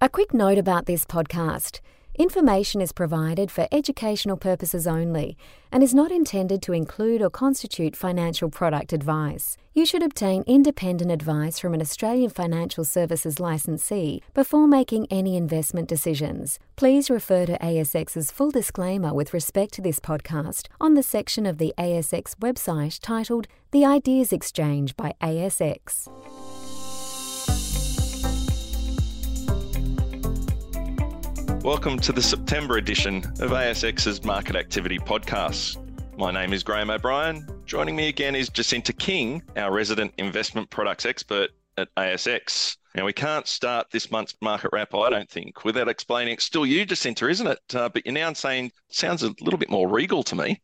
A quick note about this podcast. Information is provided for educational purposes only and is not intended to include or constitute financial product advice. You should obtain independent advice from an Australian Financial Services licensee before making any investment decisions. Please refer to ASX's full disclaimer with respect to this podcast on the section of the ASX website titled The Ideas Exchange by ASX. Welcome to the September edition of ASX's Market Activity Podcast. My name is Graham O'Brien. Joining me again is Jacinta King, our resident investment products expert at ASX. Now, we can't start this month's market wrap, I don't think, without explaining it's still you, Jacinta, isn't it? But you're now saying sounds a little bit more regal to me.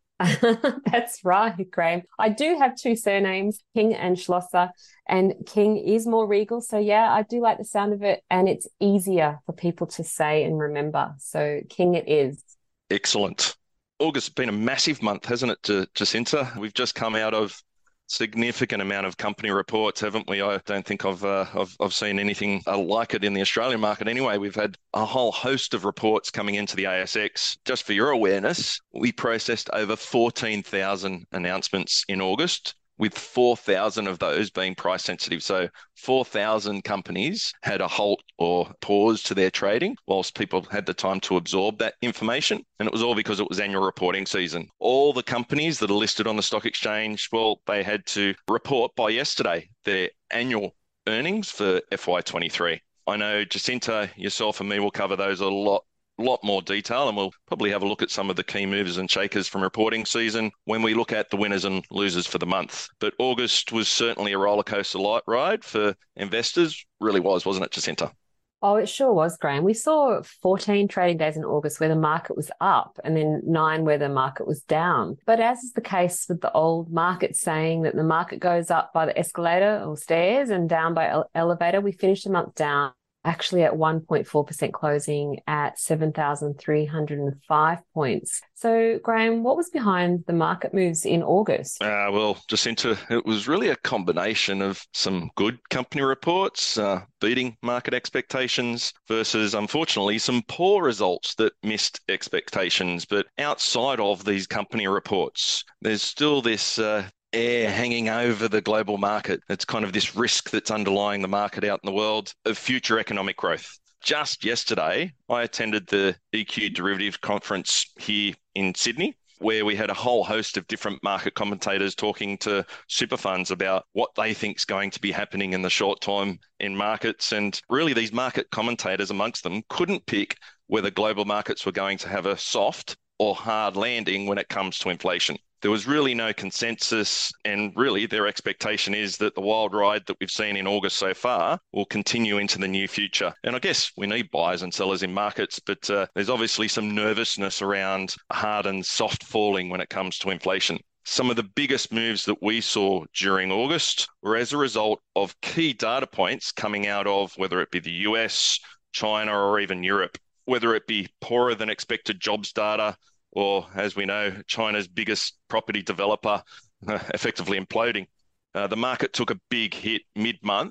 That's right, Graham. I do have two surnames, King and Schlosser, and King is more regal. So yeah, I do like the sound of it, and it's easier for people to say and remember. So King it is. Excellent. August has been a massive month, hasn't it, Jacinta? We've just come out of significant amount of company reports, haven't we? I don't think I've seen anything like it in the Australian market. Anyway, we've had a whole host of reports coming into the ASX. Just for your awareness, we processed over 14,000 announcements in August, with 4,000 of those being price sensitive. So 4,000 companies had a halt or pause to their trading whilst people had the time to absorb that information. And it was all because it was annual reporting season. All the companies that are listed on the stock exchange, well, they had to report by yesterday their annual earnings for FY23. I know Jacinta, yourself and me will cover those a lot more detail, and we'll probably have a look at some of the key movers and shakers from reporting season when we look at the winners and losers for the month. But August was certainly a rollercoaster ride for investors. Really was, wasn't it, Jacinta? Oh, it sure was, Graham. We saw 14 trading days in August where the market was up and then 9 where the market was down. But as is the case with the old market saying that the market goes up by the escalator or stairs and down by elevator, we finished the month down. Actually at 1.4% closing at 7,305 points. So, Graham, what was behind the market moves in August? Well, Jacinta, it was really a combination of some good company reports, beating market expectations versus, unfortunately, some poor results that missed expectations. But outside of these company reports, there's still this air hanging over the global market. It's kind of this risk that's underlying the market out in the world of future economic growth. Just yesterday, I attended the EQ Derivatives Conference here in Sydney, where we had a whole host of different market commentators talking to super funds about what they think is going to be happening in the short term in markets. And really, these market commentators amongst them couldn't pick whether global markets were going to have a soft or hard landing when it comes to inflation. There was really no consensus, and really their expectation is that the wild ride that we've seen in August so far will continue into the near future. And I guess we need buyers and sellers in markets, but there's obviously some nervousness around hard and soft falling when it comes to inflation. Some of the biggest moves that we saw during August were as a result of key data points coming out of whether it be the US, China, or even Europe, whether it be poorer than expected jobs data, or as we know, China's biggest property developer effectively imploding. The market took a big hit mid-month,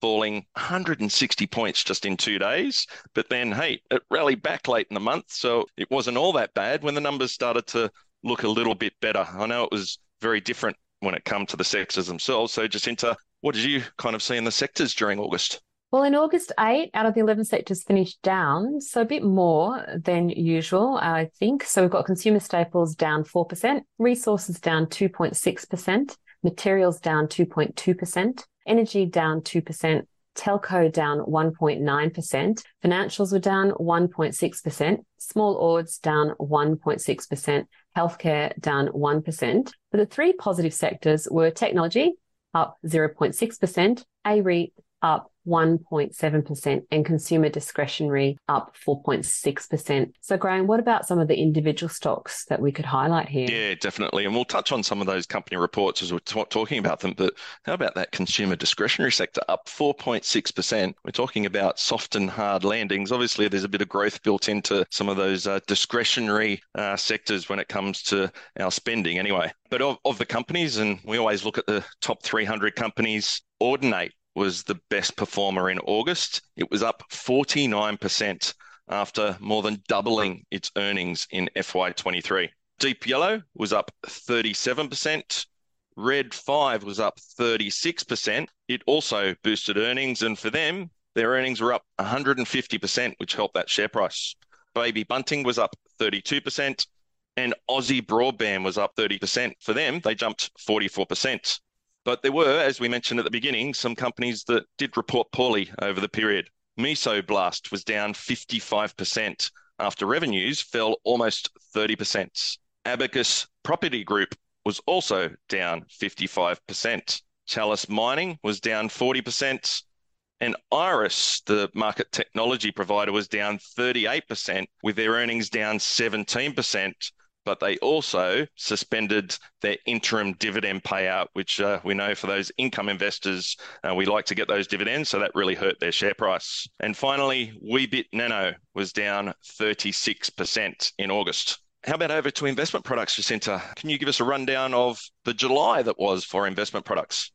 falling 160 points just in 2 days. But then, hey, it rallied back late in the month, so it wasn't all that bad when the numbers started to look a little bit better. I know it was very different when it come to the sectors themselves. So Jacinta, what did you kind of see in the sectors during August? Well, in August, 8 out of the 11 sectors finished down, so a bit more than usual, I think. So we've got consumer staples down 4%, resources down 2.6%, materials down 2.2%, energy down 2%, telco down 1.9%, financials were down 1.6%, small ords down 1.6%, healthcare down 1%. But the three positive sectors were technology, up 0.6%, AREIT, up 1.7%, and consumer discretionary up 4.6%. So Graham, what about some of the individual stocks that we could highlight here? Yeah, definitely. And we'll touch on some of those company reports as we're talking about them. But how about that consumer discretionary sector up 4.6%? We're talking about soft and hard landings. Obviously, there's a bit of growth built into some of those discretionary sectors when it comes to our spending anyway. But of the companies, and we always look at the top 300 companies, Ordinate was the best performer in August. It was up 49% after more than doubling its earnings in FY23. Deep Yellow was up 37%. Red 5 was up 36%. It also boosted earnings, and for them, their earnings were up 150%, which helped that share price. Baby Bunting was up 32%, and Aussie Broadband was up 30%. For them, they jumped 44%. But there were, as we mentioned at the beginning, some companies that did report poorly over the period. Mesoblast was down 55% after revenues fell almost 30%. Abacus Property Group was also down 55%. Chalice Mining was down 40%. And Iris, the market technology provider, was down 38%, with their earnings down 17%. But they also suspended their interim dividend payout, which we know for those income investors, we like to get those dividends, so that really hurt their share price. And finally, WeBit Nano was down 36% in August. How about over to investment products, Jacinta? Can you give us a rundown of the July that was for investment products?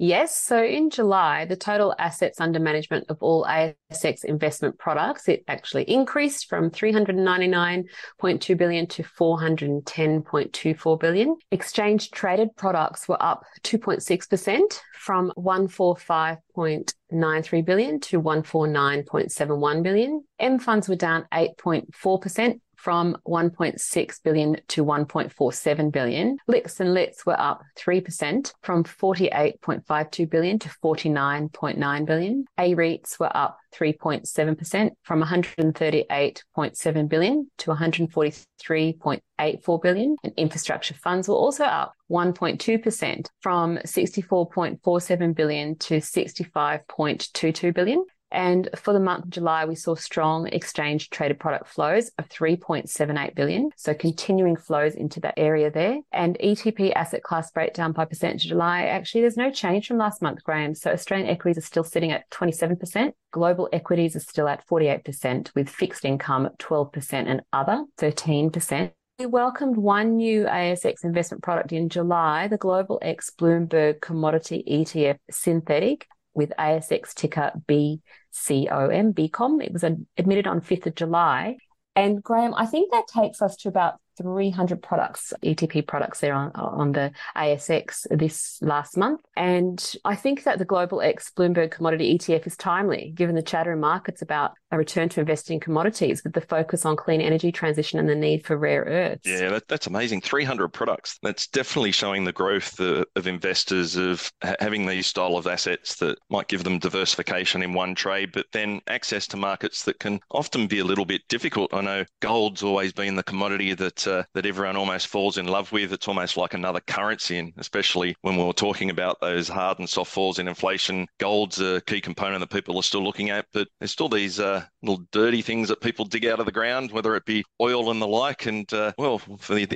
Yes. So in July, the total assets under management of all ASX investment products, it actually increased from $399.2 billion to $410.24 billion. Exchange traded products were up 2.6% from $145.93 billion to $149.71 billion. M funds were down 8.4%. from $1.6 billion to $1.47 billion. LICs and LITs were up 3% from $48.52 billion to $49.9 billion. AREITs were up 3.7% from $138.7 billion to $143.84 billion. And infrastructure funds were also up 1.2% from $64.47 billion to $65.22 billion. And for the month of July, we saw strong exchange traded product flows of $3.78 billion. So continuing flows into that area there. And ETP asset class breakdown by percentage of July. Actually, there's no change from last month, Graham. So Australian equities are still sitting at 27%. Global equities are still at 48%, with fixed income at 12% and other 13%. We welcomed one new ASX investment product in July, the Global X Bloomberg Commodity ETF Synthetic, with ASX ticker BCOM. It was admitted on 5th of July. And Graham, I think that takes us to about 300 products, ETP products there on the ASX this last month. And I think that the Global X Bloomberg Commodity ETF is timely, given the chatter in markets about a return to investing in commodities with the focus on clean energy transition and the need for rare earths. Yeah, that's amazing. 300 products. That's definitely showing the growth of investors of having these style of assets that might give them diversification in one trade, but then access to markets that can often be a little bit difficult. I know gold's always been the commodity that everyone almost falls in love with. It's almost like another currency, and especially when we were talking about those hard and soft falls in inflation, gold's a key component that people are still looking at, but there's still these little dirty things that people dig out of the ground, whether it be oil and the like, and for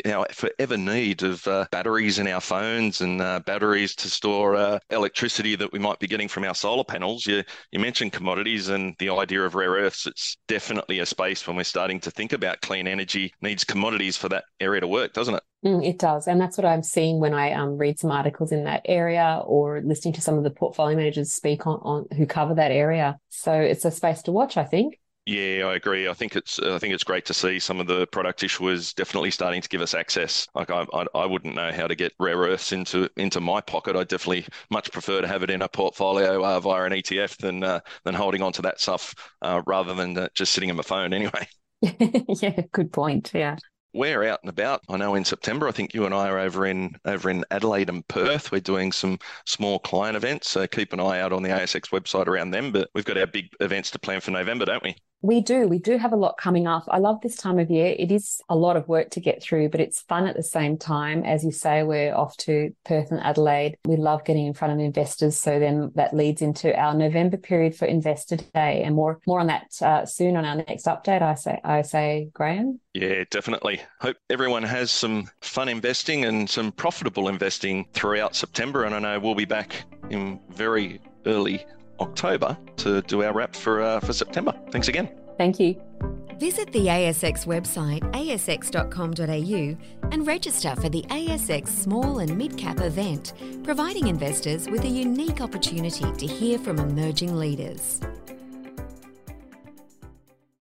our forever need of batteries in our phones and batteries to store electricity that we might be getting from our solar panels. You mentioned commodities and the idea of rare earths. It's definitely a space when we're starting to think about clean energy needs commodities for that area to work, doesn't it? It does. And that's what I'm seeing when I read some articles in that area or listening to some of the portfolio managers speak on who cover that area. So it's a space to watch, I think. Yeah, I agree. I think it's great to see some of the product issuers definitely starting to give us access. Like I wouldn't know how to get rare earths into my pocket. I definitely much prefer to have it in a portfolio via an ETF than holding on to that stuff rather than just sitting on my phone anyway. Yeah, good point. Yeah. We're out and about. I know in September, I think you and I are over in Adelaide and Perth. We're doing some small client events, so keep an eye out on the ASX website around them. But we've got our big events to plan for November, don't we? We do. We do have a lot coming up. I love this time of year. It is a lot of work to get through, but it's fun at the same time. As you say, we're off to Perth and Adelaide. We love getting in front of investors. So then that leads into our November period for Investor Day, and more on that soon on our next update, I say, Graham. Yeah, definitely. Hope everyone has some fun investing and some profitable investing throughout September. And I know we'll be back in very early October to do our wrap for September. Thanks again. Thank you. Visit the ASX website asx.com.au and register for the ASX Small and Mid-Cap event, providing investors with a unique opportunity to hear from emerging leaders.